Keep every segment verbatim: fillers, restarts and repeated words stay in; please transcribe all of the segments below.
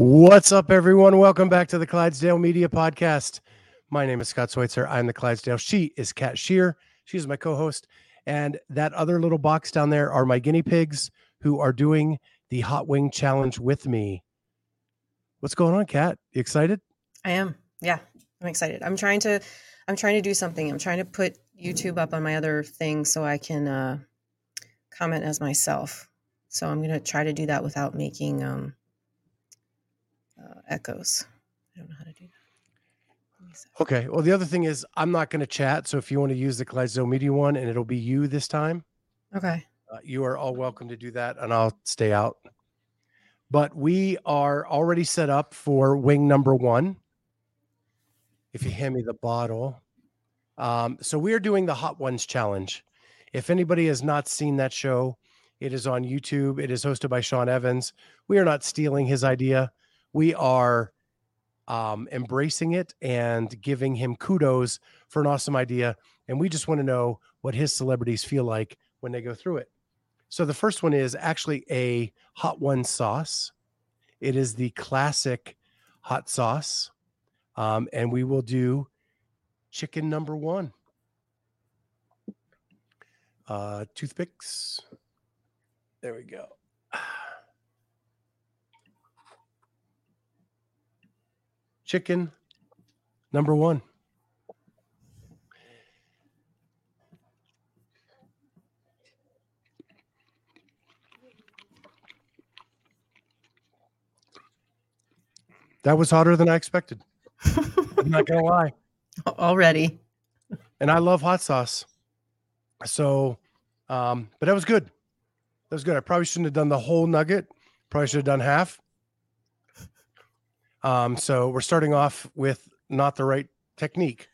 What's up, everyone? Welcome back to the Clydesdale Media Podcast. My name is Scott Sweitzer. I'm the Clydesdale. She is Kat Shear. She's my co-host. And that other little box down there are my guinea pigs who are doing the Hot Wing Challenge with me. What's going on, Kat? You excited? I am. Yeah, I'm excited. I'm trying to, I'm trying to do something. I'm trying to put YouTube up on my other thing so I can uh, comment as myself. So I'm going to try to do that without making... Um, Uh, echoes. I don't know how to do that. Okay. Well, the other thing is I'm not going to chat. So if you want to use the Clydesdale Media one and it'll be you this time. Okay. Uh, you are all welcome to do that and I'll stay out. But we are already set up for wing number one. If you hand me the bottle. Um, so we are doing the Hot Ones Challenge. If anybody has not seen that show, it is on YouTube. It is hosted by Sean Evans. We are not stealing his idea. We are um, embracing it and giving him kudos for an awesome idea. And we just want to know what his celebrities feel like when they go through it. So the first one is actually a Hot One sauce. It is the classic hot sauce. Um, and we will do chicken number one. Uh, toothpicks. There we go. Chicken number one. That was hotter than I expected. I'm not going to lie. Already. And I love hot sauce. So, um, but that was good. That was good. I probably shouldn't have done the whole nugget. Probably should have done half. Um, so we're starting off with not the right technique.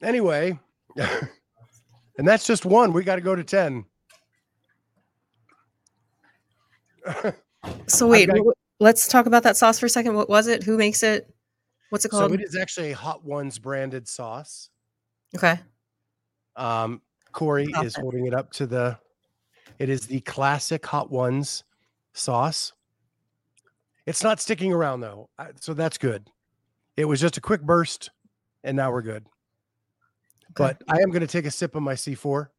Anyway, and that's just one. We got to go to ten. So wait, gotta... let's talk about that sauce for a second. What was it? Who makes it? What's it called? So it is actually a Hot Ones branded sauce. Okay. Um, Corey Stop is it. holding it up to the, it is the classic Hot Ones sauce. It's not sticking around, though, so that's good. It was just a quick burst, and now we're good. Okay. But I am going to take a sip of my C four.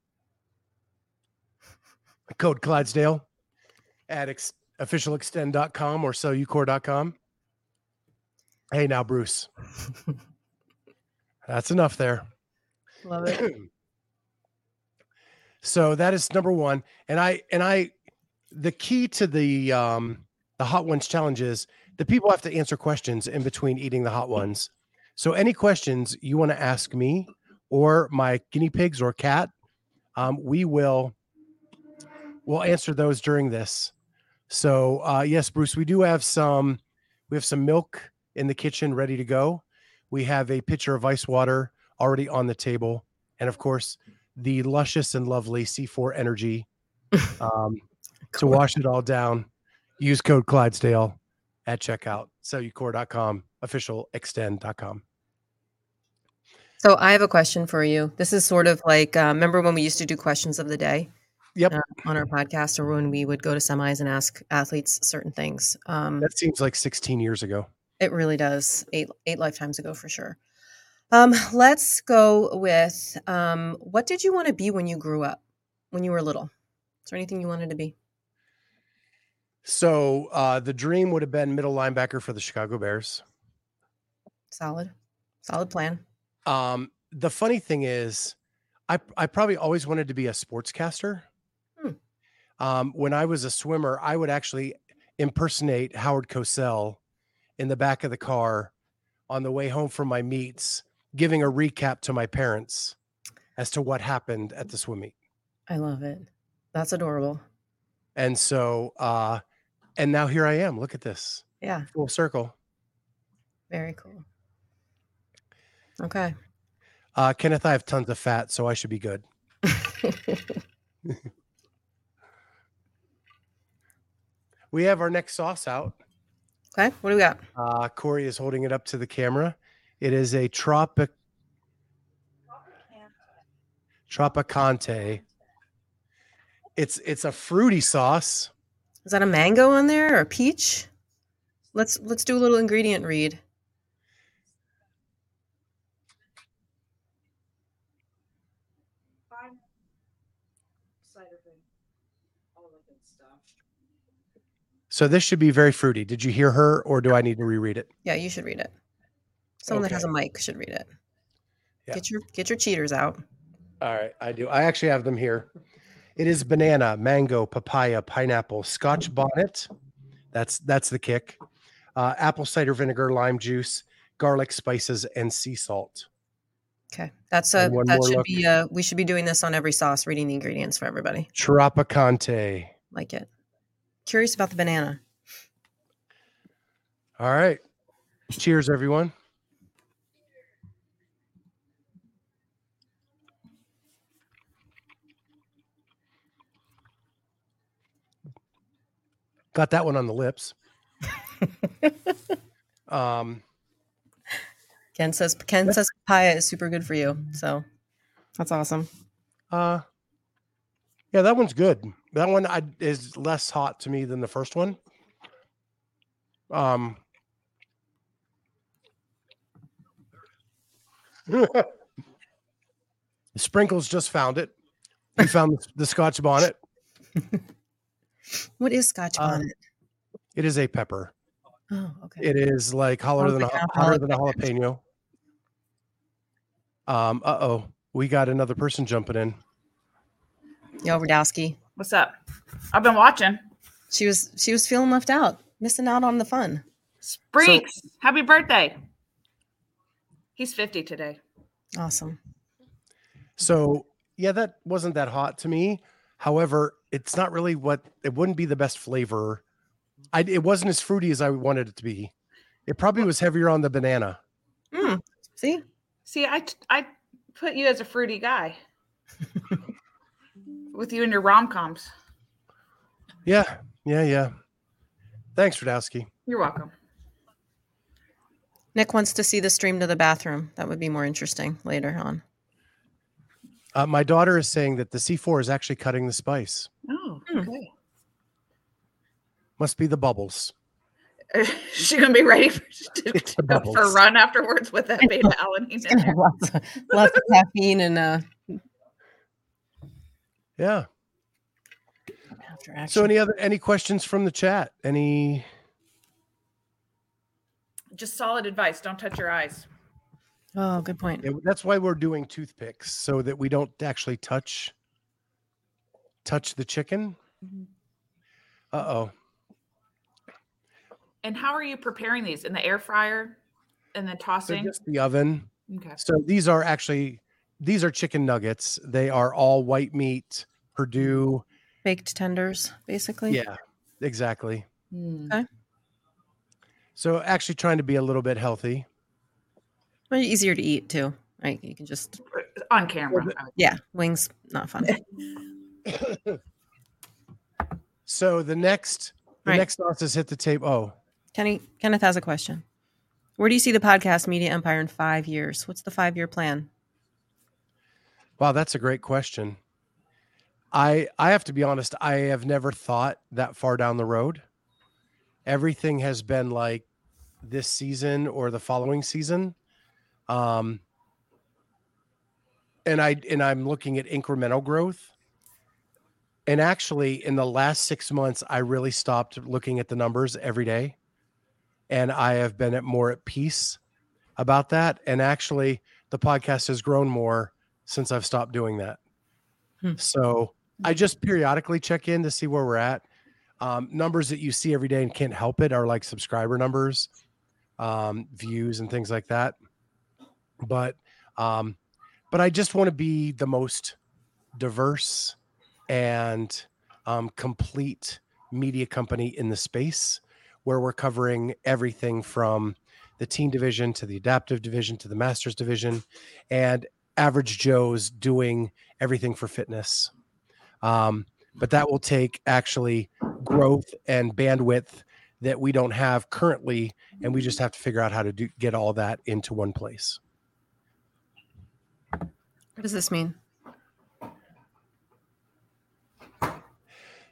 Code Clydesdale at ex- official extend dot com or cellucor dot com. Hey, now, Bruce. That's enough there. Love it. So that is number one. And I, and I, the key to the... um. The Hot Ones Challenge is the people have to answer questions in between eating the Hot Ones. So any questions you want to ask me or my guinea pigs or cat, um, we will we'll answer those during this. So uh, yes, Bruce, we do have some we have some milk in the kitchen ready to go. We have a pitcher of ice water already on the table, and of course the luscious and lovely C four Energy um, to wash it all down. Use code Clydesdale at checkout, cellucor dot com, official extend dot com. So I have a question for you. This is sort of like, uh, remember when we used to do questions of the day? Yep. Uh, on our podcast, or when we would go to semis and ask athletes certain things. Um, that seems like sixteen years ago. It really does. Eight, eight lifetimes ago for sure. Um, let's go with, um, what did you want to be when you grew up, when you were little? Is there anything you wanted to be? So uh, the dream would have been middle linebacker for the Chicago Bears. Solid, solid plan. Um, the funny thing is I, I probably always wanted to be a sportscaster. Hmm. Um, when I was a swimmer, I would actually impersonate Howard Cosell in the back of the car on the way home from my meets, giving a recap to my parents as to what happened at the swim meet. I love it. That's adorable. And so, uh, and now here I am. Look at this. Yeah. Full circle. Very cool. Okay. Uh, Kenneth, I have tons of fat, so I should be good. We have our next sauce out. Okay. What do we got? Uh, Corey is holding it up to the camera. It is a Tropic Tropicante. It's it's a fruity sauce. Is that a mango on there or a peach? Let's let's do a little ingredient read. So this should be very fruity. Did you hear her, or do I need to reread it? Yeah, you should read it. Someone okay. that has a mic should read it. Yeah. Get your get your cheaters out. All right, I do. I actually have them here. It is banana, mango, papaya, pineapple, Scotch bonnet. That's that's the kick. Uh, apple cider vinegar, lime juice, garlic spices, and sea salt. Okay, that's a that should look. be. A, we should be doing this on every sauce, reading the ingredients for everybody. Tropicante. Like it. Curious about the banana. All right. Cheers, everyone. Got that one on the lips. um, Ken says Ken says papaya is super good for you. So that's awesome. Uh, yeah, that one's good. That one I, is less hot to me than the first one. Um, the sprinkles just found it. You found the, the Scotch bonnet. What is Scotch bonnet? Um, it is a pepper. Oh, okay. It is like hotter than a, hotter than a jalapeno. Um. Uh oh, we got another person jumping in. Yo, Radowski. What's up? I've been watching. She was she was feeling left out, missing out on the fun. Spriggs, so, happy birthday. He's fifty today. Awesome. So, yeah, that wasn't that hot to me. However, it's not really what it wouldn't be the best flavor. I, it wasn't as fruity as I wanted it to be. It probably was heavier on the banana. Mm, see? See, I, I put you as a fruity guy. With you and your rom-coms. Yeah, yeah, yeah. Thanks, Radowski. You're welcome. Nick wants to see the stream to the bathroom. That would be more interesting later on. Uh, my daughter is saying that the C four is actually cutting the spice. Oh, okay. Must be the bubbles. Is she going to be ready for, to go for a run afterwards with that beta-alanine in there? Lots of, lots of caffeine and... Uh, Yeah. After action. So any other any questions from the chat? Any just solid advice. Don't touch your eyes. Oh, good point. Yeah, that's why we're doing toothpicks, so that we don't actually touch touch the chicken. Mm-hmm. Uh-oh. And how are you preparing these? In the air fryer and then tossing? So just the oven. Okay. So these are actually These are chicken nuggets. They are all white meat, Purdue. Baked tenders, basically. Yeah, exactly. Mm. Okay. So actually trying to be a little bit healthy. Well, easier to eat, too. Right? You can just... On camera. Yeah, wings, not fun. So the next the right. next sauce is hit the table. Oh. Kenny, Kenneth has a question. Where do you see the podcast media empire in five years? What's the five-year plan? Wow, that's a great question. I I have to be honest, I have never thought that far down the road. Everything has been like this season or the following season. Um, and I and I'm looking at incremental growth. And actually, in the last six months, I really stopped looking at the numbers every day. And I have been at more at peace about that. And actually, the podcast has grown more since I've stopped doing that. Hmm. So I just periodically check in to see where we're at. Um, numbers that you see every day and can't help it are like subscriber numbers, um, views and things like that. But, um, but I just want to be the most diverse and um, complete media company in the space, where we're covering everything from the teen division to the adaptive division to the master's division, and average Joes doing everything for fitness. Um, but that will take actually growth and bandwidth that we don't have currently, and we just have to figure out how to do, get all that into one place. What does this mean?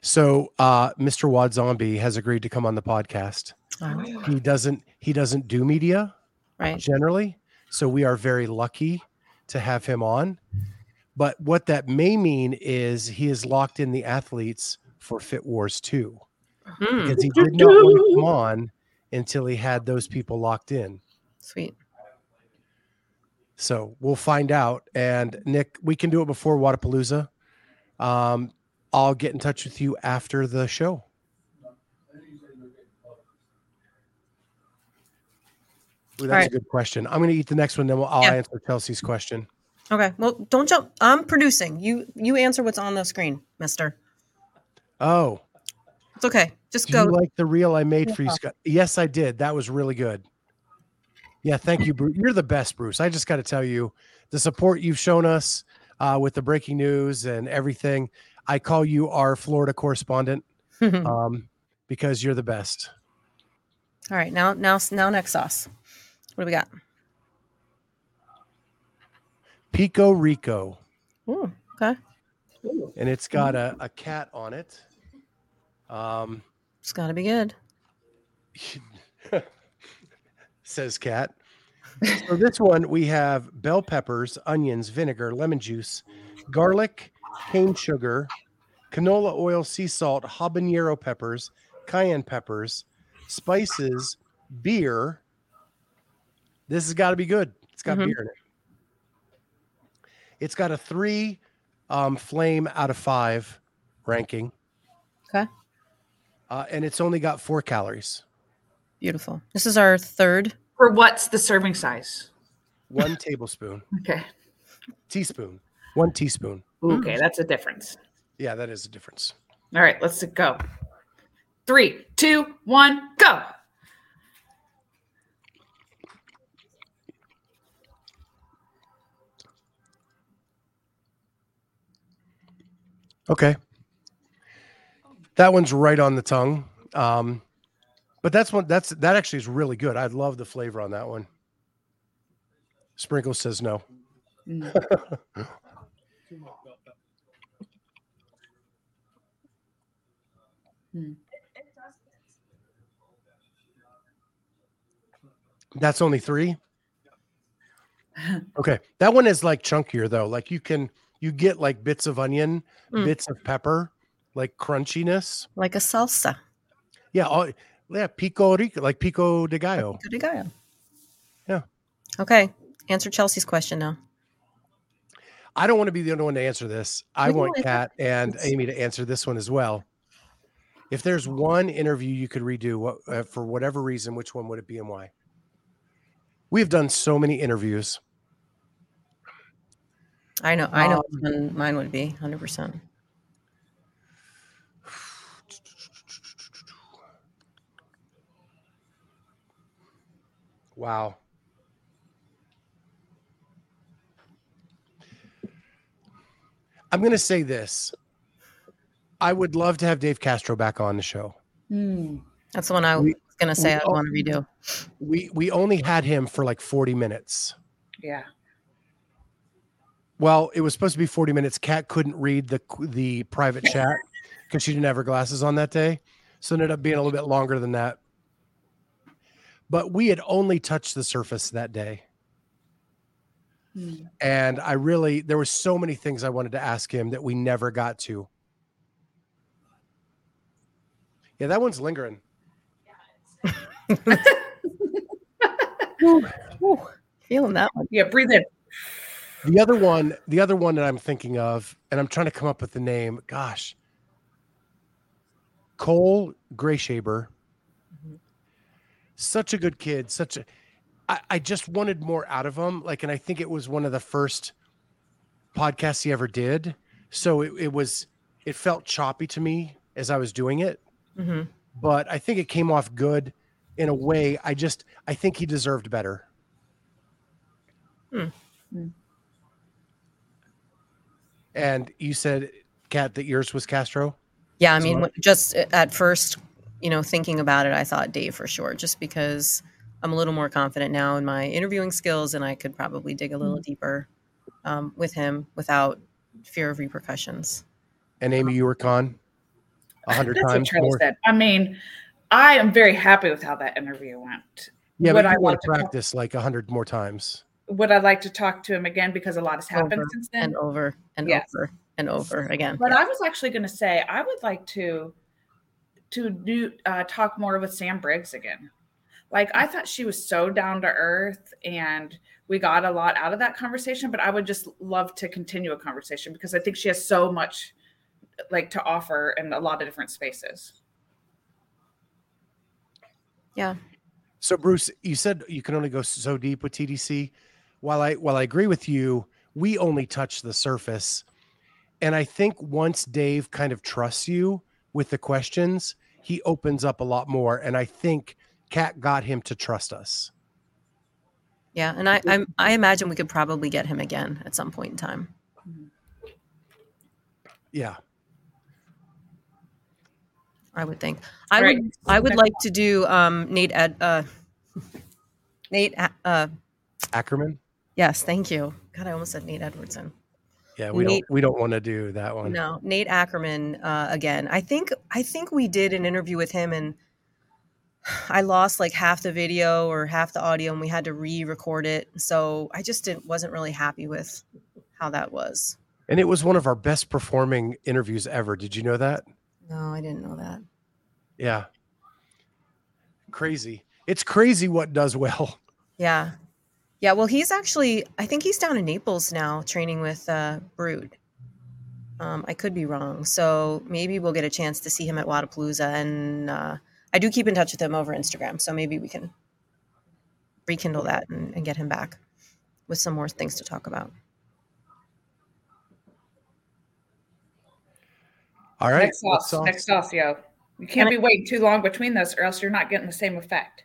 So uh, Mister Wad Zombie has agreed to come on the podcast. Oh. He doesn't he doesn't do media, right? Generally. So we are very lucky to have him on. But what that may mean is he has locked in the athletes for Fit Wars two. Mm. Because he did not want to come on until he had those people locked in. Sweet. So we'll find out. And Nick, we can do it before Wadapalooza. Um I'll get in touch with you after the show. Ooh, that's right. A good question. I'm going to eat the next one, then we'll, I'll yeah. answer Chelsea's question. Okay. Well, don't jump. I'm producing. You you answer what's on the screen, mister. Oh. It's okay. Just Do go. You like the reel I made yeah. for you, Scott? Yes, I did. That was really good. Yeah, thank you, Bruce. You're the best, Bruce. I just got to tell you, the support you've shown us uh, with the breaking news and everything – I call you our Florida correspondent um, because you're the best. All right. Now, now, now next sauce. What do we got? Pico Rico. Ooh, okay. And it's got a, a cat on it. Um, it's got to be good. Says cat. So this one, we have bell peppers, onions, vinegar, lemon juice, garlic, cane sugar, canola oil, sea salt, habanero peppers, cayenne peppers, spices, beer. This has got to be good. It's got mm-hmm. beer in it. It's got a three um, flame out of five ranking. Okay. Uh, and it's only got four calories. Beautiful. This is our third. Or what's the serving size? One tablespoon. Okay. Teaspoon. One teaspoon. Okay, that's a difference. Yeah, that is a difference. All right, let's go. Three, two, one, go. Okay. That one's right on the tongue. Um, but that's one that's that actually is really good. I love the flavor on that one. Sprinkle says no. Mm. Hmm. That's only three. Okay. That one is like chunkier though. Like you can, you get like bits of onion, mm. bits of pepper, like crunchiness. Like a salsa. Yeah. All, yeah. Pico Rico, like pico de gallo. Pico de gallo. Yeah. Okay. Answer Chelsea's question now. I don't want to be the only one to answer this. I you want Kat and Amy to answer this one as well. If there's one interview you could redo what, uh, for whatever reason, which one would it be and why? We've done so many interviews. I know. I know um, what mine would be one hundred percent. Wow. I'm going to say this. I would love to have Dave Castro back on the show. Mm. That's the one I was we, gonna say I want to redo. We we only had him for like forty minutes. Yeah. Well, it was supposed to be forty minutes. Kat couldn't read the the private chat because she didn't have her glasses on that day, so it ended up being a little bit longer than that. But we had only touched the surface that day, mm. and I really there were so many things I wanted to ask him that we never got to. Yeah, that one's lingering. Yeah, it's- ooh, ooh, feeling that one. Yeah, breathe in. The other one, the other one that I'm thinking of, and I'm trying to come up with the name. Gosh, Cole Grayshaber, mm-hmm. such a good kid. Such a, I, I just wanted more out of him. Like, and I think it was one of the first podcasts he ever did. So it, it was, it felt choppy to me as I was doing it. Mm-hmm. But I think it came off good. in a way. I just, I think he deserved better. Hmm. Hmm. And you said, Kat, that yours was Castro? Yeah, I mean, well? just at first, you know, thinking about it, I thought Dave for sure, just because I'm a little more confident now in my interviewing skills, and I could probably dig a little deeper um, with him without fear of repercussions. And Amy, you were con a hundred times more. Said. I mean, I am very happy with how that interview went. Yeah, would but I want to practice talk- like a hundred more times. Would I like to talk to him again? Because a lot has happened over, since then. And over and yes. over and over again. But yeah. I was actually going to say, I would like to to do uh, talk more with Sam Briggs again. Like, I thought she was so down to earth, and we got a lot out of that conversation, but I would just love to continue a conversation because I think she has so much like to offer in a lot of different spaces. Yeah. So Bruce, you said you can only go so deep with T D C. While I, while I agree with you, we only touch the surface. And I think once Dave kind of trusts you with the questions, he opens up a lot more. And I think Kat got him to trust us. Yeah, and I I'm, I imagine we could probably get him again at some point in time. Yeah, I would think. I right. would I would like to do um, Nate Ed, uh, Nate uh, Ackerman. Yes, thank you. God, I almost said Nate Edwardson. Yeah, we Nate, don't we don't want to do that one. No, Nate Ackerman uh, again. I think I think we did an interview with him, and I lost like half the video or half the audio, and we had to re-record it. So I just didn't, wasn't really happy with how that was. And it was one of our best performing interviews ever. Did you know that? No, I didn't know that. Yeah. Crazy. It's crazy what does well. Yeah. Yeah. Well, he's actually, I think he's down in Naples now training with uh, Brood. Um, I could be wrong. So maybe we'll get a chance to see him at Wadapalooza, and, uh, I do keep in touch with him over Instagram, so maybe we can rekindle that and, and get him back with some more things to talk about. All right. Next sauce. sauce. Next sauce, yo. You can't be waiting too long between those, or else you're not getting the same effect.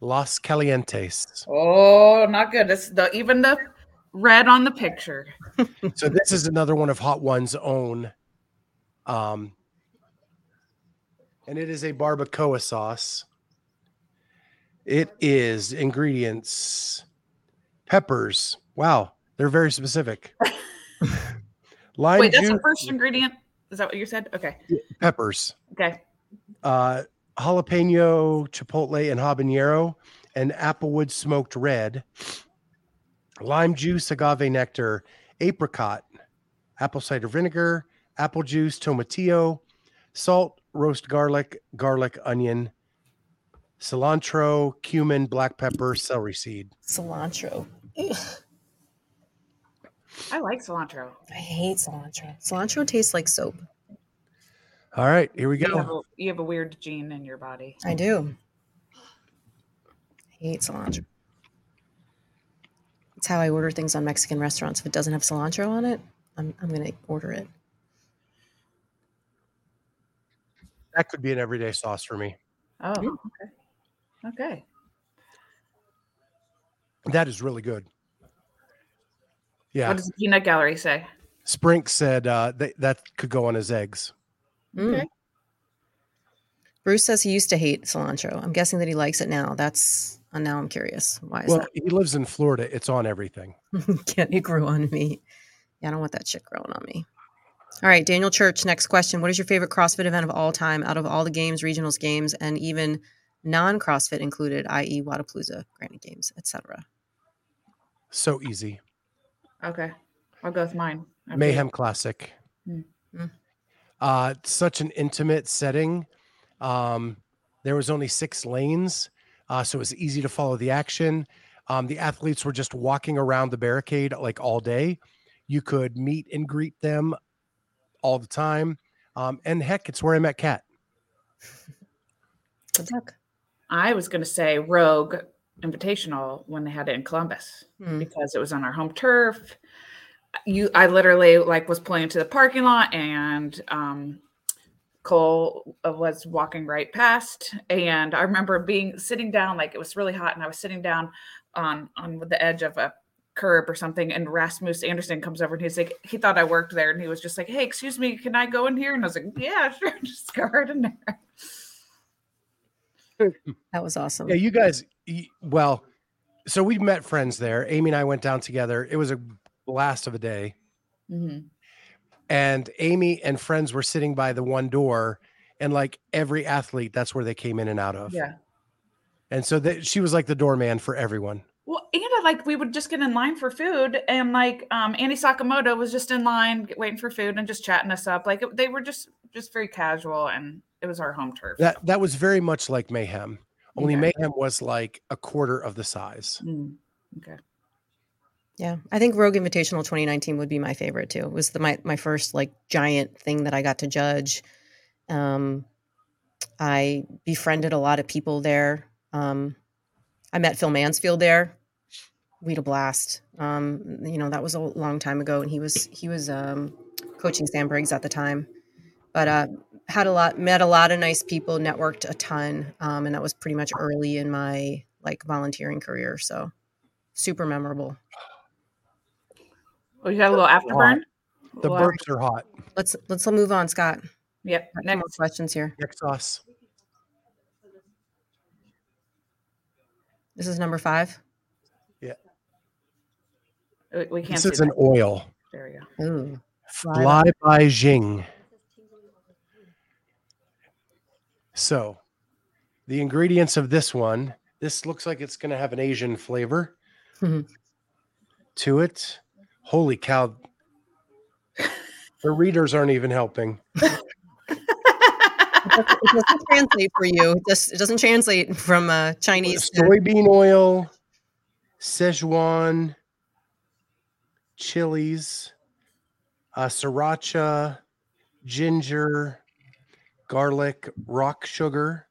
Los Calientes. Oh, not good. It's the, even the red on the picture. So this is another one of Hot One's own. Um. And it is a barbacoa sauce. It is ingredients, peppers. Wow, they're very specific. Lime Wait, that's juice. The first ingredient? Is that what you said? Okay. Peppers. Okay. Uh, jalapeno, chipotle, and habanero, and applewood smoked red. Lime juice, agave nectar, apricot, apple cider vinegar, apple juice, tomatillo, salt, roast garlic, garlic, onion, cilantro, cumin, black pepper, celery seed. Cilantro. Ew. I like cilantro. I hate cilantro. Cilantro tastes like soap. All right, here we go. You have a, you have a weird gene in your body. I do. I hate cilantro. It's how I order things on Mexican restaurants. If it doesn't have cilantro on it, I'm I'm going to order it. That could be an everyday sauce for me. Oh, okay. Okay. That is really good. Yeah. What does the peanut gallery say? Sprink said uh, th- that could go on his eggs. Mm. Okay. Bruce says he used to hate cilantro. I'm guessing that he likes it now. That's uh, now I'm curious. Why is well, that? Well, he lives in Florida. It's on everything. Can't it grow on me? Yeah, I don't want that shit growing on me. All right, Daniel Church, next question. What is your favorite CrossFit event of all time out of all the games, regionals games, and even non-CrossFit included, that is. Wadapalooza, Granite Games, et cetera? So easy. Okay, I'll go with mine. Okay. Mayhem Classic. Mm-hmm. Uh, such an intimate setting. Um, there was only six lanes, uh, so it was easy to follow the action. Um, the athletes were just walking around the barricade like all day. You could meet and greet them all the time. Um, and heck, it's where I met Kat. Good luck. I was going to say Rogue Invitational when they had it in Columbus, mm. because it was on our home turf. You, I literally like was pulling into the parking lot, and um, Cole was walking right past, and I remember being sitting down, like it was really hot, and I was sitting down on on the edge of a curb or something, and Rasmus Anderson comes over and he's like, he thought I worked there, and he was just like, hey, excuse me, can I go in here? And I was like, yeah, sure, just go right in there. That was awesome. Yeah, you guys, well, so we met friends there. Amy and I went down together. It was a blast of a day. Mm-hmm. And Amy and friends were sitting by the one door, and like every athlete, that's where they came in and out of. Yeah. And so they, she was like the doorman for everyone. Well, and like we would just get in line for food, and like um, Annie Sakamoto was just in line waiting for food and just chatting us up. Like it, they were just just very casual, and it was our home turf. That that was very much like Mayhem, only yeah. Mayhem was like a quarter of the size. Mm. Okay. Yeah, I think Rogue Invitational twenty nineteen would be my favorite too. It was the, my my first like giant thing that I got to judge. Um, I befriended a lot of people there. Um, I met Phil Mansfield there. We had a blast. Um, you know, that was a long time ago, and he was he was um, coaching Sam Briggs at the time. But uh, had a lot, met a lot of nice people, networked a ton, um, and that was pretty much early in my like volunteering career. So super memorable. Oh, you got a little afterburn? The little burps after- are hot. Let's let's move on, Scott. Yep. Next more questions here. Next sauce. This is number five. Yeah. We, we can't. This is that. An oil. There we go. Ooh. Fly, Fly by Jing. So, the ingredients of this one. This looks like it's going to have an Asian flavor mm-hmm. to it. Holy cow. The readers aren't even helping. It doesn't, it doesn't translate for you. It, just, it doesn't translate from uh, Chinese. Soybean to- oil, Szechuan, chilies, uh, sriracha, ginger, garlic, rock sugar,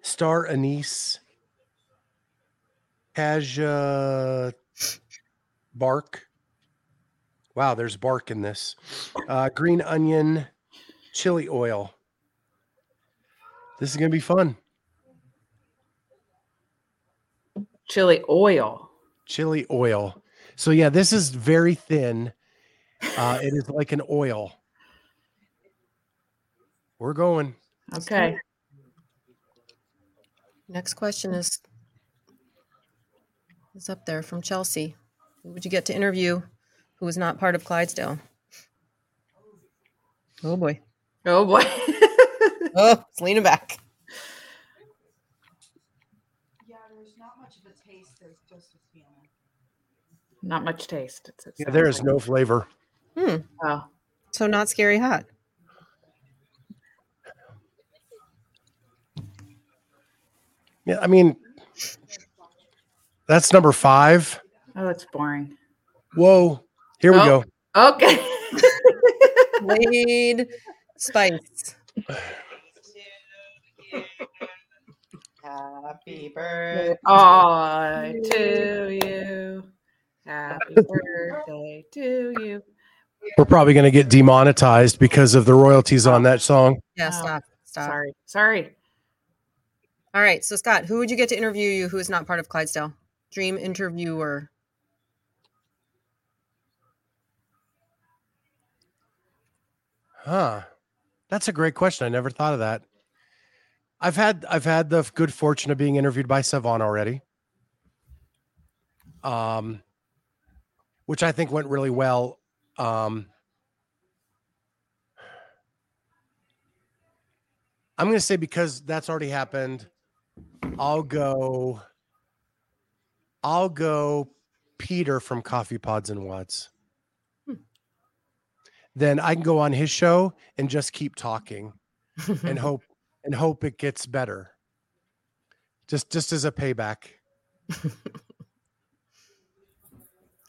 star anise, cassia. Bark. Wow, there's bark in this. Uh, green onion, chili oil. This is going to be fun. Chili oil. Chili oil. So, yeah, this is very thin. Uh, it is like an oil. We're going. Okay. Next question is, is up there from Chelsea. Who would you get to interview who was not part of Clydesdale? Oh, boy. Oh, boy. Oh, it's leaning back. Yeah, there's not much of a taste. There's just a feeling. Not much taste. It's, it's yeah, there is no flavor. Hmm. Oh. So not scary hot. Yeah, I mean, that's number five. Oh, it's boring. Whoa. Here we oh, go. Okay. Blade spice. Happy birthday oh, to you. Happy birthday to you. We're probably going to get demonetized because of the royalties on that song. Yeah, stop. Stop. Sorry. Sorry. All right. So, Scott, who would you get to interview you who is not part of Clydesdale? Dream interviewer. Huh. That's a great question. I never thought of that. I've had I've had the good fortune of being interviewed by Savon already. Um which I think went really well. Um I'm going to say because that's already happened, I'll go I'll go Peter from Coffee Pods and Watts. Then I can go on his show and just keep talking and hope and hope it gets better. Just just as a payback.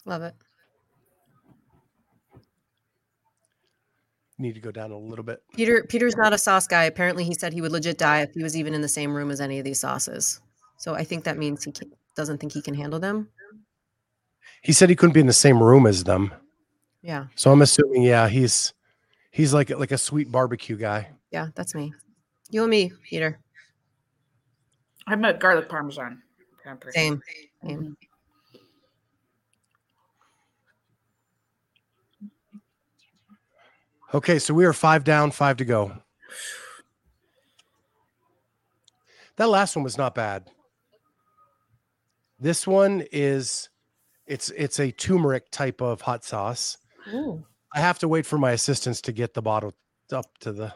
Love it. Need to go down a little bit. Peter Peter's not a sauce guy. Apparently he said he would legit die if he was even in the same room as any of these sauces. So I think that means he can, doesn't think he can handle them. He said he couldn't be in the same room as them. Yeah. So I'm assuming, yeah, he's He's like like a sweet barbecue guy. Yeah, that's me. You and me, Peter. I'm a garlic parmesan. Same. Same. Okay, so we are five down, five to go. That last one was not bad. This one is, it's it's a turmeric type of hot sauce. Ooh. I have to wait for my assistants to get the bottle up to the.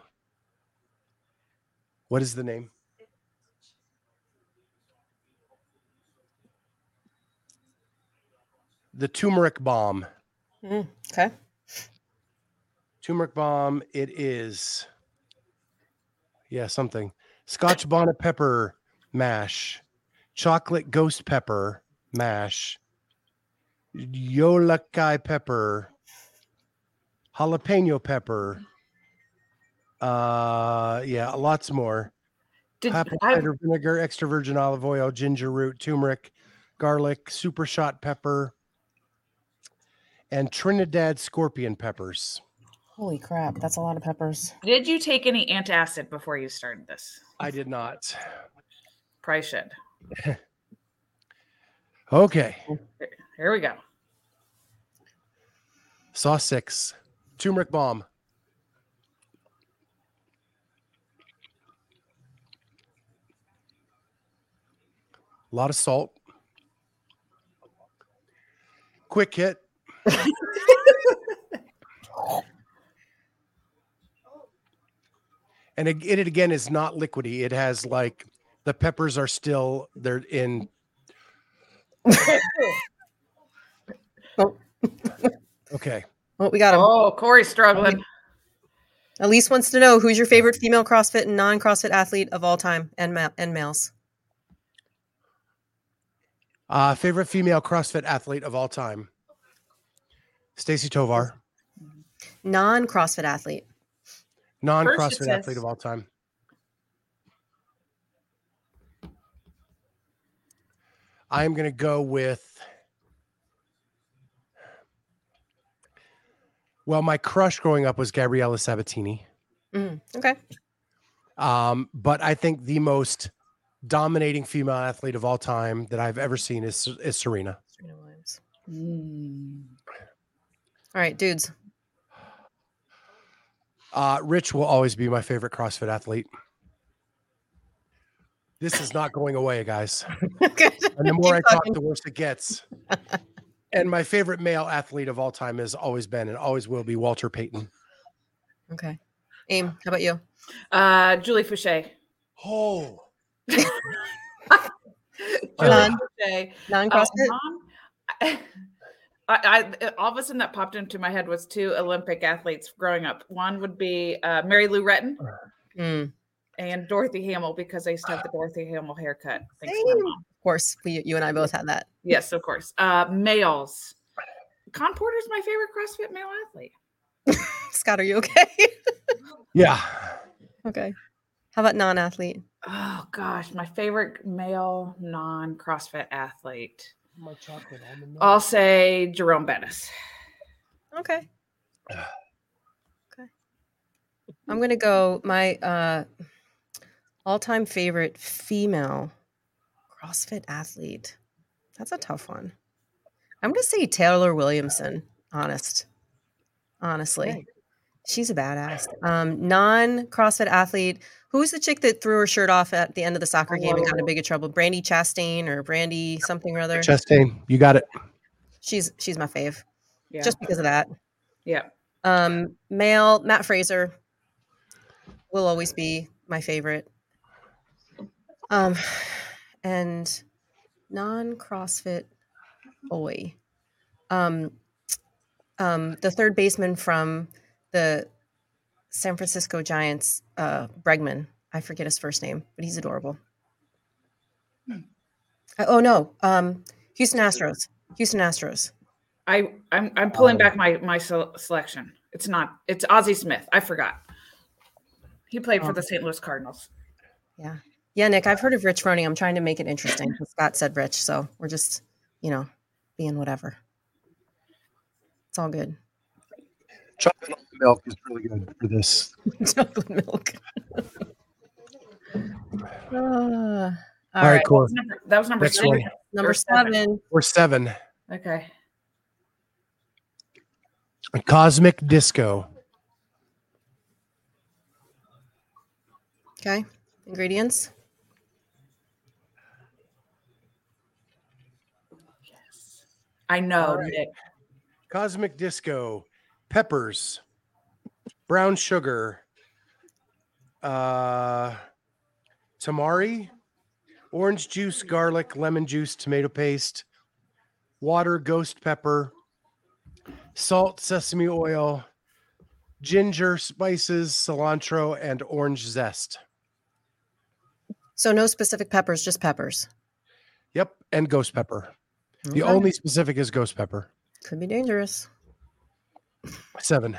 What is the name? The turmeric bomb. Mm, okay. Turmeric bomb. It is. Yeah, something. Scotch bonnet pepper mash. Chocolate ghost pepper mash. Yolakai pepper. Jalapeno pepper. Uh, yeah, lots more. Did, apple cider vinegar, extra virgin olive oil, ginger root, turmeric, garlic, super shot pepper, and Trinidad scorpion peppers. Holy crap, that's a lot of peppers. Did you take any antacid before you started this? I did not. Probably should. Okay. Here we go. Sauce six. Turmeric bomb. A lot of salt. Quick hit. And it, it again is not liquidy. It has like the peppers are still they're in. Oh. Okay. Well, we got him. Oh, Corey's struggling. Elise wants to know who's your favorite female CrossFit and non-CrossFit athlete of all time and ma- and males. Uh, favorite female CrossFit athlete of all time. Stacy Tovar. Non-CrossFit athlete. Non-CrossFit athlete of all time. I am going to go with, well, my crush growing up was Gabriella Sabatini. Mm, okay. Um, but I think the most dominating female athlete of all time that I've ever seen is, is Serena. Serena Williams. Mm. All right, dudes. Uh, Rich will always be my favorite CrossFit athlete. This is not going away, guys. Okay. And the more Keep I talk, talking. The worse it gets. And my favorite male athlete of all time has always been and always will be Walter Payton. Okay. Aim, how about you? Uh, Julie Fouché. Oh. Julie uh, Fouché. Non-CrossFit? Uh, I, I, all of a sudden that popped into my head was two Olympic athletes growing up. One would be uh, Mary Lou Retton mm. and Dorothy Hamill, because I used to have the Dorothy Hamill haircut. Thanks hey. to my mom. Of course, we, you and I both had that. Yes, of course. Uh, males. Con Porter's my favorite CrossFit male athlete. Scott, are you okay? Yeah. Okay. How about non-athlete? Oh, gosh. My favorite male non-CrossFit athlete. My chocolate almond milk. I'll say Jerome Bettis. Okay. Okay. I'm gonna go my uh, all-time favorite female CrossFit athlete. That's a tough one. I'm gonna say Taylor Williamson. Honest, honestly, okay. She's a badass. Um, non-CrossFit athlete. Who was the chick that threw her shirt off at the end of the soccer game and got in a big of trouble? Brandy Chastain or Brandy something or other? Chastain. You got it. She's she's my fave. Yeah. Just because of that. Yeah. Um, male, Matt Fraser will always be my favorite. Um, and non-CrossFit boy. Um, um, the third baseman from the San Francisco Giants, uh, Bregman. I forget his first name, but he's adorable. Hmm. Uh, oh no, um, Houston Astros. Houston Astros. I I'm I'm pulling oh. back my my selection. It's not. It's Ozzie Smith. I forgot. He played oh. for the Saint Louis Cardinals. Yeah, yeah, Nick. I've heard of Rich Groney. I'm trying to make it interesting. Scott said Rich, so we're just you know being whatever. It's all good. Chocolate milk is really good for this. Chocolate milk. uh, all, all right, right, cool. That was number Next seven. One. Number seven. Or seven. Okay. A Cosmic Disco. Okay. Ingredients. Yes. I know, right. Nick. Cosmic Disco. Peppers, brown sugar, uh, tamari, orange juice, garlic, lemon juice, tomato paste, water, ghost pepper, salt, sesame oil, ginger, spices, cilantro, and orange zest. So no specific peppers, just peppers. Yep, and ghost pepper. Okay. The only specific is ghost pepper. Could be dangerous. Seven.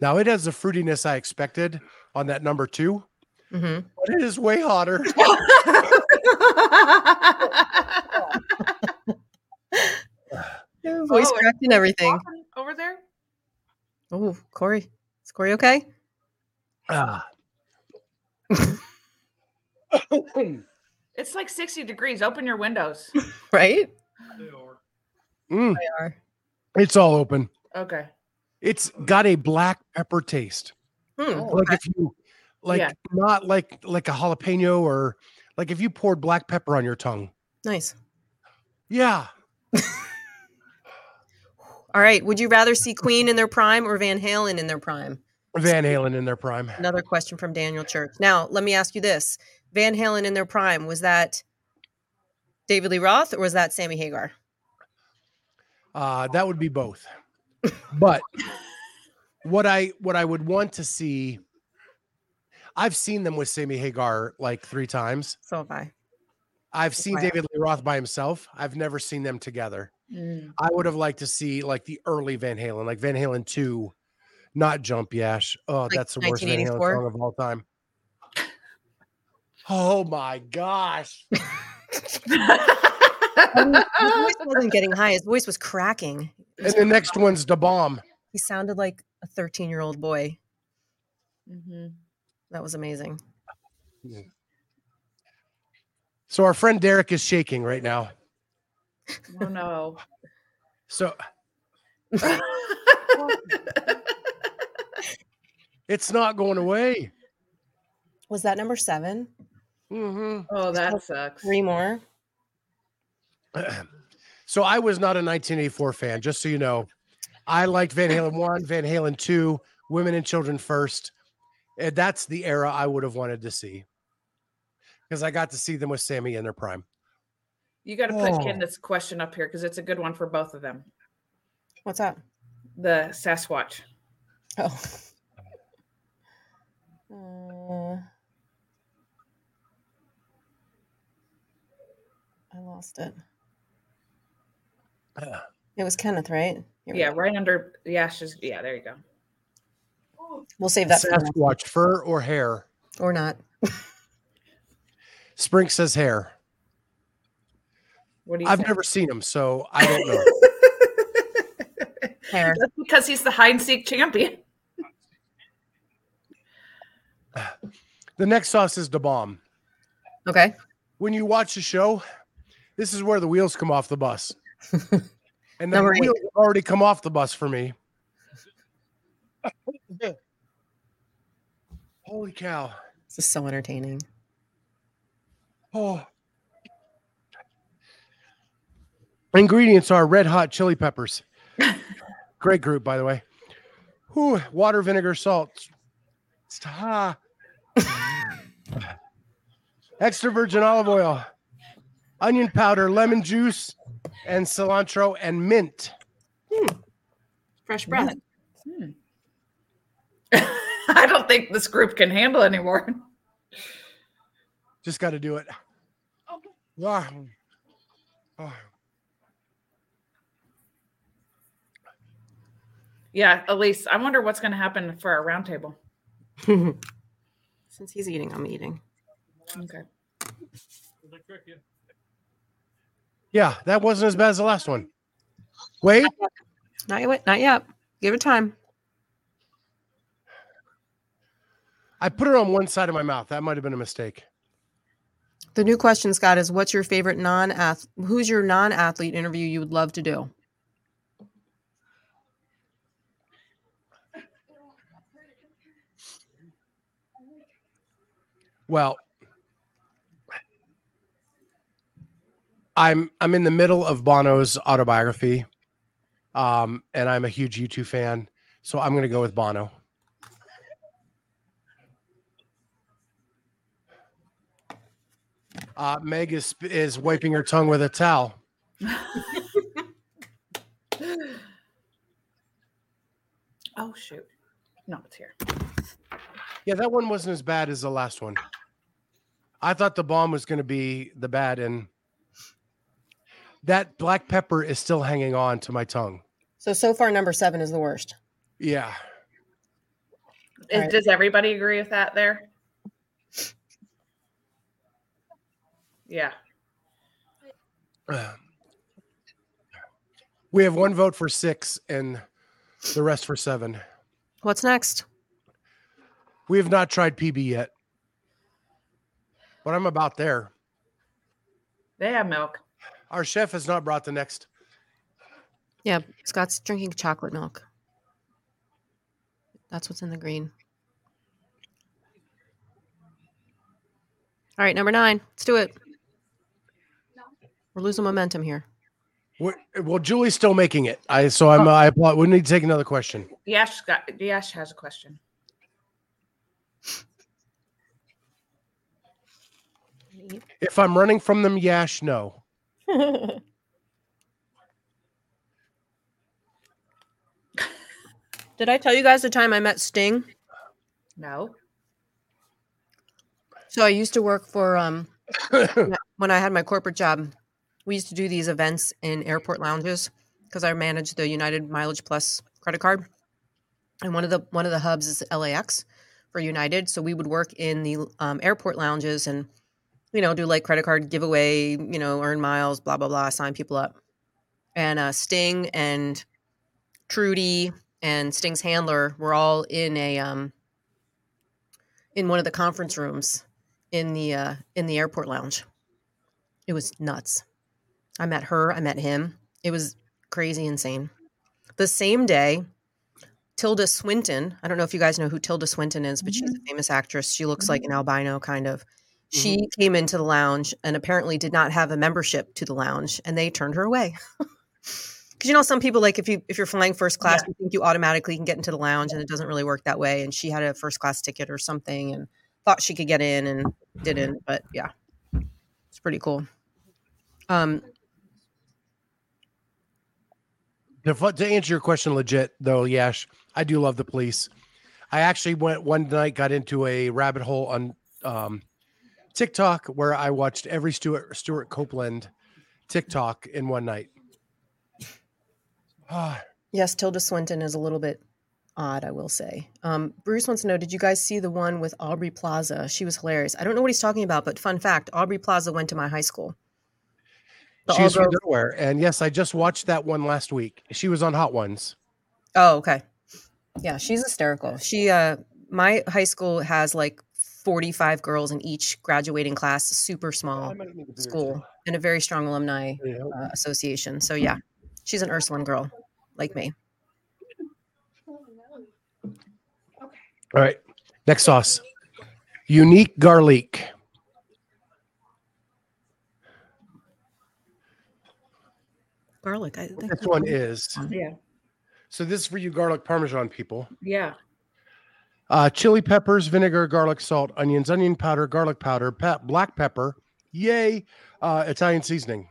Now it has the fruitiness I expected on that number two, mm-hmm. but it is way hotter. Your voice oh, cracked and everything over there. Oh, Corey, is Corey okay? Ah. It's like sixty degrees. Open your windows. Right? They are. Mm. They are. It's all open. Okay. It's got a black pepper taste. Hmm. Like if you like yeah. not like like a jalapeno or like if you poured black pepper on your tongue. Nice. Yeah. All right. Would you rather see Queen in their prime or Van Halen in their prime? Van Halen in their prime. Another question from Daniel Church. Now, let me ask you this. Van Halen in their prime, was that David Lee Roth or was that Sammy Hagar? Uh, that would be both. But what I what I would want to see, I've seen them with Sammy Hagar like three times. So have I. I've That's seen David Lee Roth by himself. I've never seen them together. Mm. I would have liked to see like the early Van Halen, like Van Halen two. Not Jump Yash. Oh, like that's the worst Van Halen song of all time. Oh my gosh. His voice wasn't getting high. His voice was cracking. Was and the next high. One's Da Bomb. He sounded like a thirteen-year-old boy. Mm-hmm. That was amazing. Yeah. So our friend Derek is shaking right now. Oh no. So... It's not going away. Was that number seven? Mm-hmm. Oh, that sucks. Three more. So I was not a nineteen eighty-four fan, just so you know. I liked Van Halen one, Van Halen two, Women and Children First. And that's the era I would have wanted to see. Because I got to see them with Sammy in their prime. You got to put oh. Kenneth's question up here because it's a good one for both of them. What's up? The Sasquatch. Oh. Uh, I lost it. Uh, it was Kenneth, right? Here yeah, right under the ashes. Yeah, there you go. We'll save that. Sasquatch, fur or hair? Or not. Spring says hair. What do you I've think? Never seen him, so I don't know. Hair. That's because he's the hide and seek champion. The next sauce is Da Bomb. Okay. When you watch the show, this is where the wheels come off the bus. And the wheels have already come off the bus for me. Holy cow. This is so entertaining. Oh. Ingredients are red hot chili peppers. Great group, by the way. Ooh, water, vinegar, salt. Ha. Extra virgin olive oil, onion powder, lemon juice, and cilantro and mint. Hmm. Fresh breath. Hmm. I don't think this group can handle anymore. Just got to do it. Okay. Wow. Oh. Yeah, Elise, I wonder what's going to happen for our roundtable. Since he's eating, I'm eating. Okay. Yeah, that wasn't as bad as the last one. Wait. Not yet. Not yet. Give it time. I put it on one side of my mouth. That might have been a mistake. The new question, Scott, is what's your favorite non-ath? Who's your non-athlete interview you would love to do? Well, I'm I'm in the middle of Bono's autobiography, um, and I'm a huge U two fan, so I'm going to go with Bono. Uh, Meg is is wiping her tongue with a towel. Oh, shoot. No, it's here. Yeah, that one wasn't as bad as the last one. I thought the bomb was going to be the bad, and that black pepper is still hanging on to my tongue. So, so far, number seven is the worst. Yeah. Is, right. Does everybody agree with that there? Yeah. Uh, we have one vote for six and the rest for seven. What's next? We have not tried P B yet, but I'm about there. They have milk. Our chef has not brought the next. Yeah, Scott's drinking chocolate milk. That's what's in the green. All right, number nine. Let's do it. We're losing momentum here. We're, well, Julie's still making it. I so I'm. Oh. Uh, I applaud. We need to take another question. Yash got. Yash has a question. If I'm running from them, Yash, no. Did I tell you guys the time I met Sting? No. So I used to work for, um, when I had my corporate job, we used to do these events in airport lounges because I managed the United Mileage Plus credit card. And one of the, one of the hubs is L A X for United. So we would work in the um, airport lounges and, you know, do like credit card giveaway, you know, earn miles, blah, blah, blah, sign people up. And uh, Sting and Trudy and Sting's handler were all in a, um, in one of the conference rooms in the uh, in the airport lounge. It was nuts. I met her. I met him. It was crazy insane. The same day, Tilda Swinton, I don't know if you guys know who Tilda Swinton is, but mm-hmm. she's a famous actress. She looks mm-hmm. like an albino kind of. Mm-hmm. She came into the lounge and apparently did not have a membership to the lounge, and they turned her away. Because, you know, some people, like if, you, if you're flying first class, yeah. you think you automatically can get into the lounge, and it doesn't really work that way. And she had a first class ticket or something and thought she could get in and didn't. But, yeah, it's pretty cool. Um, to, to answer your question legit, though, Yash, I do love the police. I actually went one night, got into a rabbit hole on um, TikTok where I watched every Stuart, Stuart Copeland TikTok in one night. Oh. Yes, Tilda Swinton is a little bit odd, I will say. Um, Bruce wants to know, did you guys see the one with Aubrey Plaza? She was hilarious. I don't know what he's talking about, but fun fact, Aubrey Plaza went to my high school. The She's from Delaware. And yes, I just watched that one last week. She was on Hot Ones. Oh, okay. Yeah, she's hysterical. She, uh, my high school has like forty-five girls in each graduating class, a super small school, and a very strong alumni uh, association. So yeah. She's an Ursuline girl, like me. All right. Next sauce. Unique garlic. Garlic. I think this one is. Yeah. So this is for you garlic parmesan people. Yeah. Uh, chili peppers, vinegar, garlic salt, onions, onion powder, garlic powder, pa- black pepper. Yay. Uh, Italian seasoning.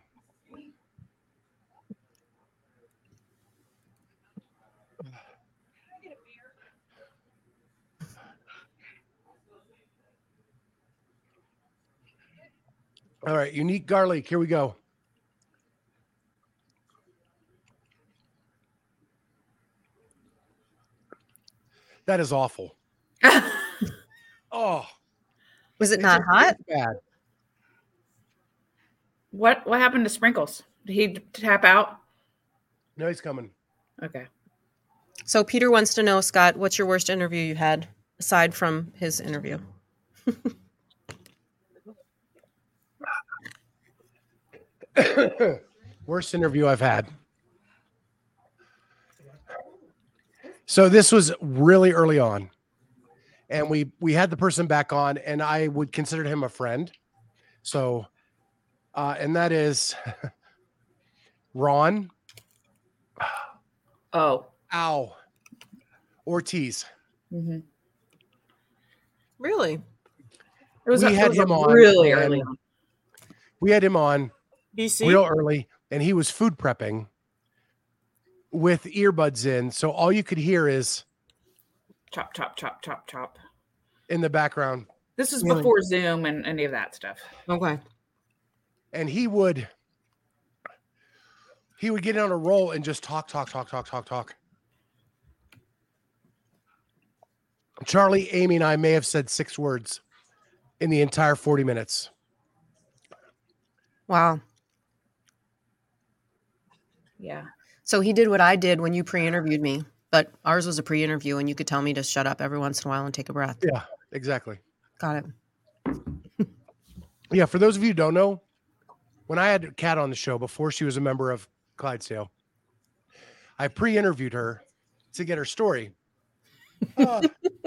All right, unique garlic. Here we go. That is awful. Oh, Was it not hot? Bad. What what happened to Sprinkles? Did he tap out? No, he's coming. Okay. So Peter wants to know, Scott, what's your worst interview you had aside from his interview? Worst interview I've had. So this was really early on, and we we had the person back on, and I would consider him a friend. So, uh, and that is Ron. Oh, ow, Ortiz. Mm-hmm. Really? It was we a, had it was him on really early on. We had him on B C real early, and he was food prepping with earbuds in, so all you could hear is chop, chop, chop, chop, chop in the background. This is really before Zoom and any of that stuff. Okay. And he would he would get on a roll and just talk, talk, talk, talk, talk, talk. Charlie, Amy, and I may have said six words in the entire forty minutes. Wow. Yeah. So he did what I did when you pre-interviewed me, but ours was a pre-interview, and you could tell me to shut up every once in a while and take a breath. Yeah, exactly. Got it. Yeah, for those of you who don't know, when I had Kat on the show before she was a member of Clydesdale, I pre-interviewed her to get her story. Uh,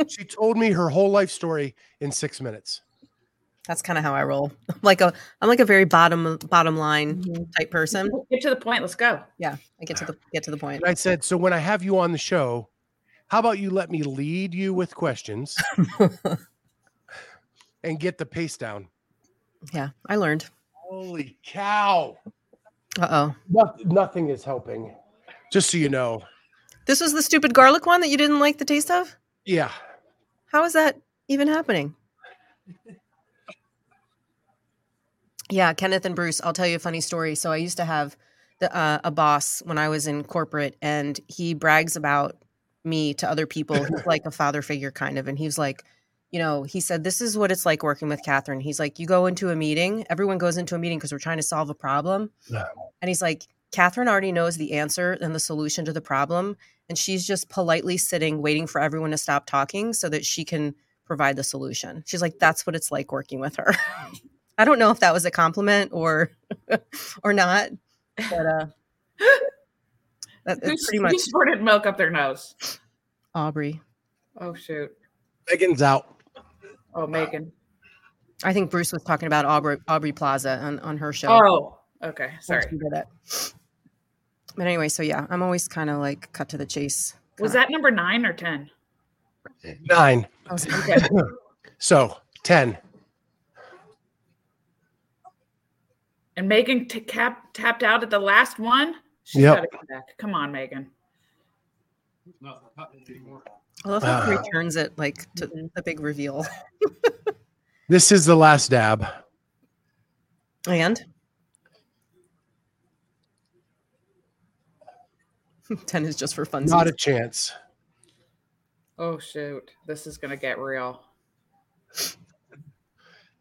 she told me her whole life story in six minutes. That's kind of how I roll. I'm like a, I'm like a very bottom bottom line mm-hmm. type person. Get to the point. Let's go. Yeah, I get to the get to the point. And I said, so when I have you on the show, how about you let me lead you with questions and get the pace down? Yeah, I learned. Holy cow! Uh oh. No, nothing is helping. Just so you know, this was the stupid garlic one that you didn't like the taste of. Yeah. How is that even happening? Yeah, Kenneth and Bruce, I'll tell you a funny story. So I used to have the, uh, a boss when I was in corporate, and he brags about me to other people. He's like a father figure kind of. And he was like, you know, he said, this is what it's like working with Catherine. He's like, you go into a meeting. Everyone goes into a meeting because we're trying to solve a problem. No. And he's like, Catherine already knows the answer and the solution to the problem. And she's just politely sitting, waiting for everyone to stop talking so that she can provide the solution. She's like, that's what it's like working with her. I don't know if that was a compliment or or not, but uh, that, that's pretty much. Who squirted milk up their nose? Aubrey. Oh, shoot. Megan's out. Oh, Megan. I think Bruce was talking about Aubrey, Aubrey Plaza on, on her show. Oh, okay. Sorry. But anyway, so yeah, I'm always kind of like cut to the chase. Kinda. Was that number nine or ten? Nine. Oh, okay. So, ten. And Megan t- cap- tapped out at the last one. She's yep. got to come back. Come on, Megan. No, not anymore. I love how uh, he returns it like to the big reveal. This is the last dab. And ten is just for fun. Not a chance. Oh shoot! This is gonna get real.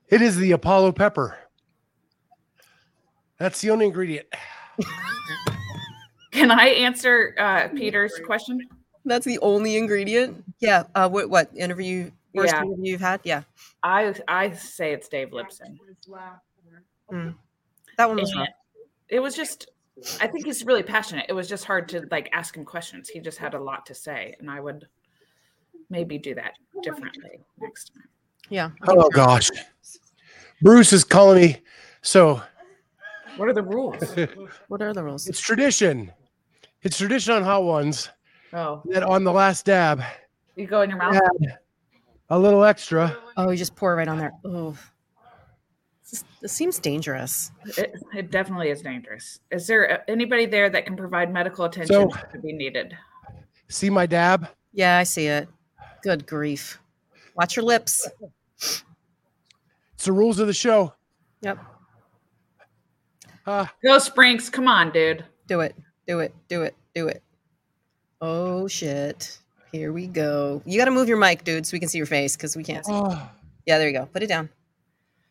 It is the Apollo pepper. That's the only ingredient. Can I answer uh, Peter's question? That's the only ingredient? Yeah. Uh, what, what interview? Worst yeah. interview you've had? Yeah. I I say it's Dave Lipson. Mm. That one was rough. It was just, I think he's really passionate. It was just hard to like ask him questions. He just had a lot to say, and I would maybe do that differently next time. Yeah. Oh, gosh. Bruce is calling me. So... What are the rules? What are the rules? It's tradition. It's tradition on Hot Ones. Oh. That on the last dab. You go in your mouth? A little extra. Oh, you just pour right on there. Oh. This, this seems dangerous. It, it definitely is dangerous. Is there anybody there that can provide medical attention so, to be needed? See my dab? Yeah, I see it. Good grief. Watch your lips. It's the rules of the show. Yep. Uh, Go Sprinks. Come on, dude. Do it. Do it. Do it. Do it. Oh, shit. Here we go. You got to move your mic, dude, so we can see your face because we can't see. Oh. Yeah, there you go. Put it down.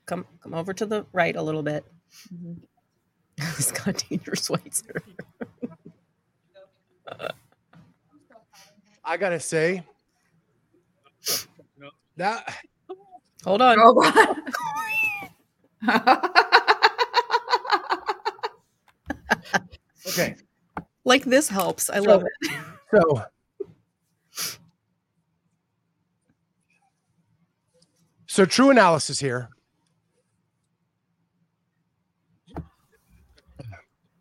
come come over to the right a little bit. Mm-hmm. It's got dangerous Sweitzer. uh, I gotta say that. Hold on. Oh, okay. Like this helps. I so, love it. So. So true analysis here.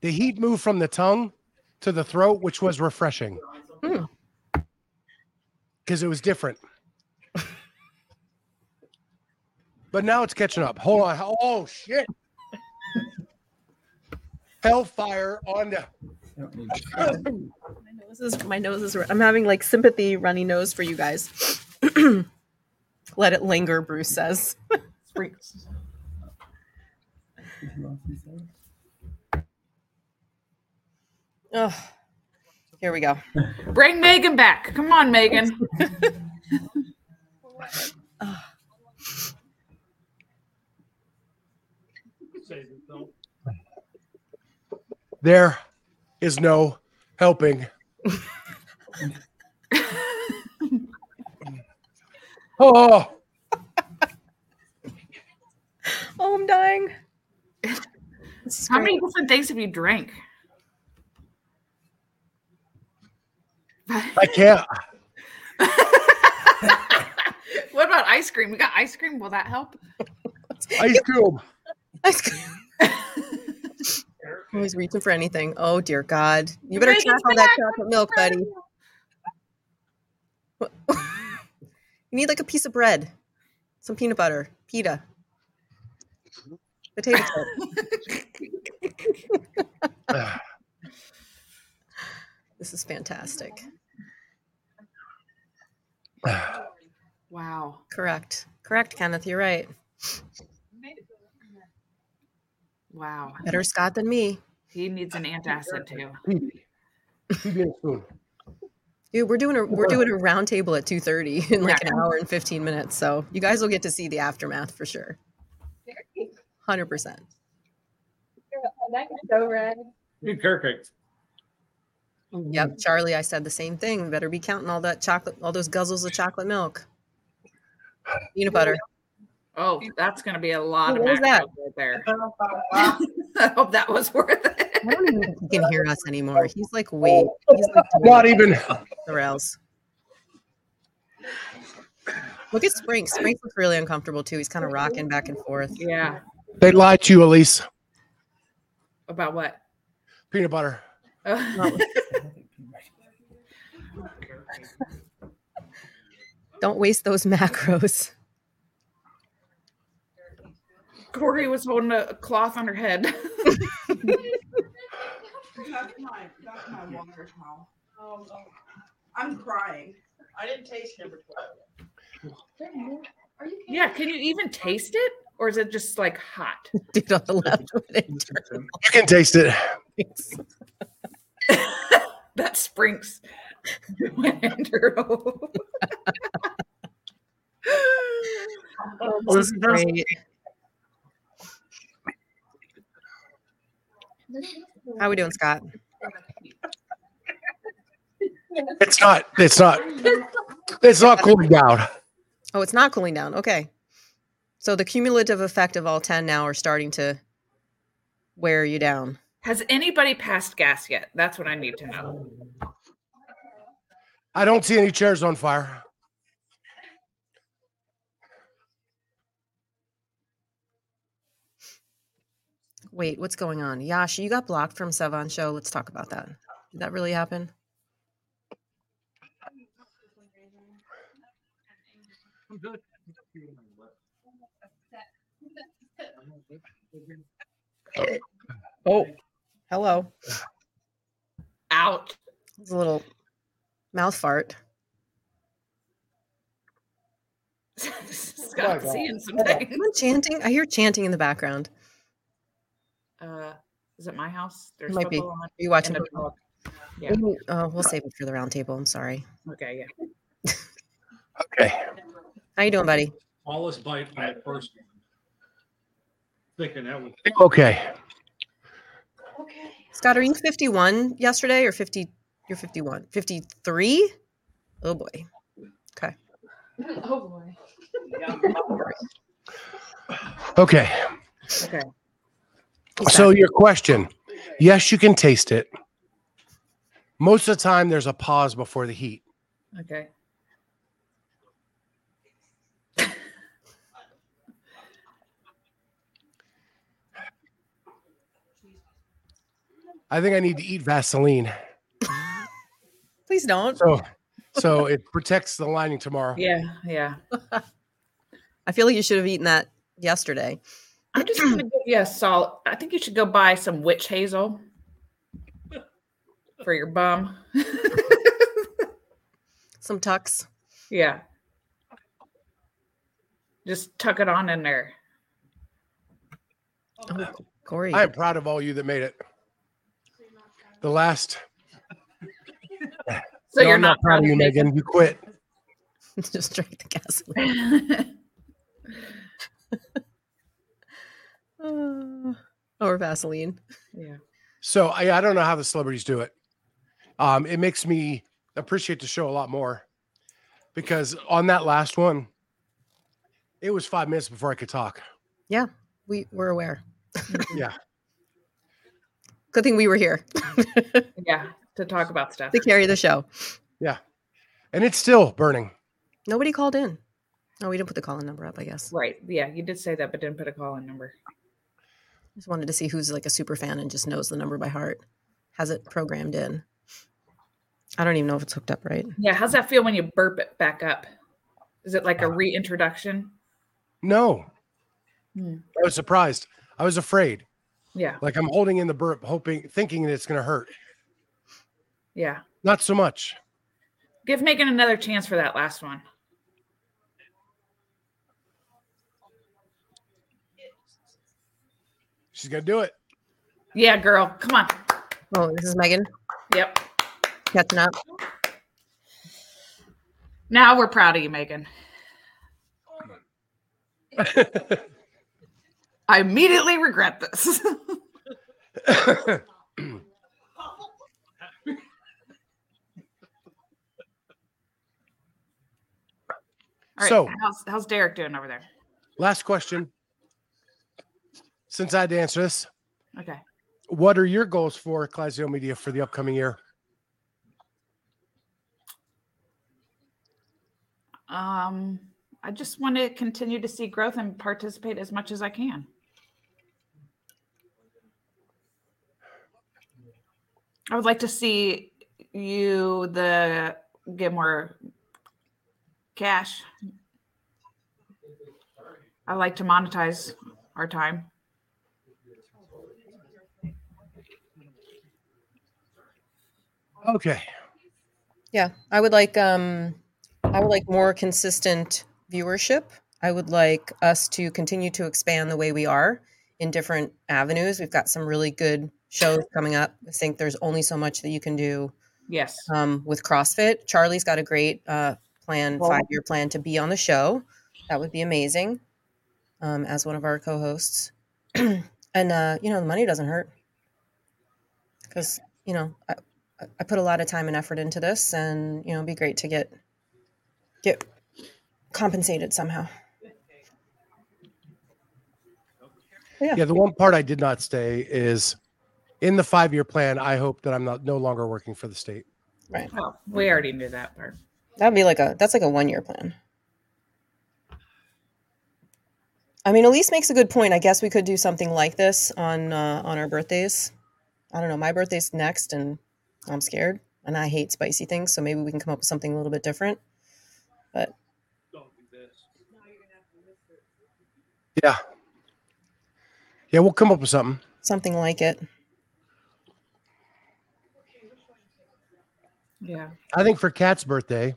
The heat moved from the tongue to the throat, which was refreshing. Because mm. it was different. But now it's catching up. Hold on. Oh, shit. Hellfire on the... my nose is, my nose is... I'm having like sympathy runny nose for you guys. Let it linger, Bruce says. Oh, here we go. Bring Megan back. Come on, Megan. Oh. There is no helping. Oh, oh, I'm dying. How many different things have you drank? I can't. What about ice cream? We got ice cream. Will that help? Ice cream. Ice cream. Always reaching for anything. Oh, dear God. You better check on that chocolate milk, buddy. You need like a piece of bread, some peanut butter, pita, potato chip. This is fantastic. Wow. Correct. Correct, Kenneth. You're right. Wow. Better Scott than me. He needs an antacid too. Dude, we're doing a we're doing a round table at two thirty in like an hour and fifteen minutes. So you guys will get to see the aftermath for sure. one hundred percent. That is so red. You're perfect. Yep, Charlie, I said the same thing. We better be counting all that chocolate, all those guzzles of chocolate milk. Peanut butter. Oh, that's going to be a lot what of that right there. I hope that was worth it. I don't even think he can hear us anymore. He's like, wait. He's like, not even the rails. Look at Sprinks. Sprinks looks really uncomfortable too. He's kind of rocking back and forth. Yeah. They lied to you, Elise. About what? Peanut butter. Oh. Don't waste those macros. Corey was holding a cloth on her head. That's my, that's my water towel. Um, I'm crying. I didn't taste number twelve. Are you yeah, can you even taste it? Or is it just like hot? Dude on the left. You can taste it. That Sprinks. Oh, this is great. How we doing, Scott? It's not. It's not. It's not cooling down. Oh, it's not cooling down. Okay. So the cumulative effect of all ten now are starting to wear you down. Has anybody passed gas yet? That's what I need to know. I don't see any chairs on fire. Wait, what's going on? Yash, you got blocked from Sevan Show. Let's talk about that. Did that really happen? Oh, hello. Out. It's a little mouth fart. Scott seeing something. I'm chanting. I hear chanting in the background. Uh, is it my house? There's might be. Are you watching? Yeah. We'll, uh, we'll save it for the round table. I'm sorry. Okay. Yeah. Okay. How you doing, buddy? Smallest bite on that first one. thinking that was okay. Okay. Scott, are you fifty-one yesterday or fifty? You're fifty-one. fifty-three? Oh boy. Okay. Oh boy. Okay. Okay. Exactly. So your question, yes, you can taste it. Most of the time there's a pause before the heat. Okay. I think I need to eat Vaseline. Please don't. So, so it protects the lining tomorrow. Yeah, yeah. I feel like you should have eaten that yesterday. I'm just going to give you a solid. I think you should go buy some witch hazel for your bum. Some tucks. Yeah. Just tuck it on in there. Oh, Corey. I am proud of all you that made it. The last. So no, you're I'm not proud of you, Megan. You quit. Just drink the gasoline. uh, or Vaseline. Yeah. So I, I don't know how the celebrities do it. Um, it makes me appreciate the show a lot more because on that last one, it was five minutes before I could talk. Yeah, we were aware. Yeah. Good thing we were here. Yeah, to talk about stuff. To carry the show. Yeah. And it's still burning. Nobody called in. Oh, we didn't put the call-in number up, I guess. Right. Yeah, you did say that, but didn't put a call-in number. I just wanted to see who's like a super fan and just knows the number by heart. Has it programmed in? I don't even know if it's hooked up right. Yeah, how's that feel when you burp it back up? Is it like a reintroduction? No. Hmm. I was surprised. I was afraid. Yeah. Like I'm holding in the burp, hoping, thinking that it's going to hurt. Yeah. Not so much. Give Megan another chance for that last one. She's going to do it. Yeah, girl. Come on. Oh, this is Megan. Yep. Catching up. Now we're proud of you, Megan. I immediately regret this. All right, so how's, how's Derek doing over there? Last question. Since I had to answer this. Okay. What are your goals for Clydesdale Media for the upcoming year? Um, I just want to continue to see growth and participate as much as I can. I would like to see you the get more cash. I like to monetize our time. Okay. Yeah, I would like um I would like more consistent viewership. I would like us to continue to expand the way we are in different avenues. We've got some really good shows coming up. I think there's only so much that you can do. Yes. Um, with CrossFit. Charlie's got a great uh, plan, well, five-year plan to be on the show. That would be amazing. Um, as one of our co-hosts. And, uh, you know, the money doesn't hurt. Because, you know, I, I put a lot of time and effort into this and, you know, it'd be great to get get compensated somehow. Yeah. Yeah. The one part I did not say is in the five-year plan, I hope that I'm not no longer working for the state. Right. Oh, we already knew that part. That'd be like a, that's like a one-year plan. I mean, Elise makes a good point. I guess we could do something like this on, uh, on our birthdays. I don't know. My birthday's next and I'm scared and I hate spicy things. So maybe we can come up with something a little bit different. But yeah, yeah, we'll come up with something, something like it. Yeah, I think for Kat's birthday,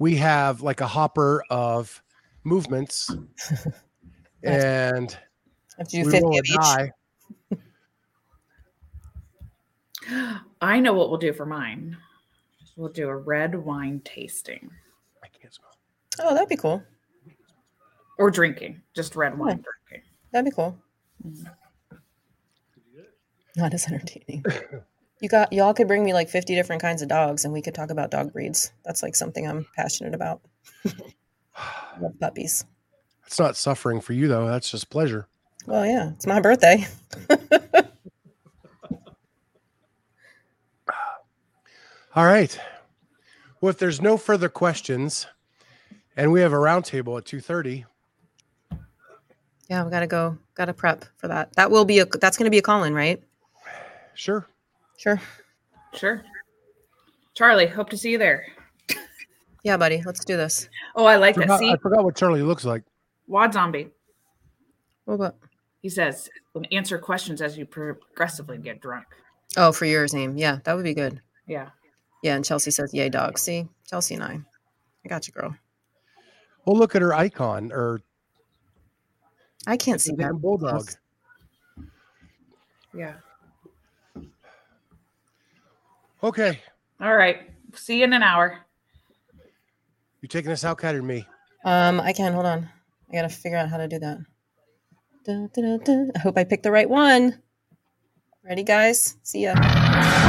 we have like a hopper of movements, and after you we roll a die. I know what we'll do for mine. We'll do a red wine tasting. Oh, that'd be cool. Or drinking, just red wine. Yeah. Drinking. That'd be cool. Mm-hmm. Not as entertaining. You got y'all could bring me like fifty different kinds of dogs, and we could talk about dog breeds. That's like something I'm passionate about. I love puppies. It's not suffering for you though. That's just pleasure. Well, yeah, it's my birthday. All right. Well, if there's no further questions, and we have a roundtable at two thirty. Yeah, we gotta go. Gotta prep for that. That will be a. That's gonna be a call-in, right? Sure. Sure. Sure. Charlie, hope to see you there. Yeah, buddy. Let's do this. Oh, I like I forgot, that. See, I forgot what Charlie looks like. Wad zombie. What about? He says, answer questions as you progressively get drunk. Oh, for yours, name. Yeah, that would be good. Yeah. Yeah, and Chelsea says, yay, dog. See, Chelsea and I. I got you, girl. Well, look at her icon. Or I can't see that. Bulldog. Yeah. Okay. All right. See you in an hour. You taking us out, Kat, or me? Um, I can. Hold on. I got to figure out how to do that. Da, da, da, da. I hope I picked the right one. Ready, guys? See ya.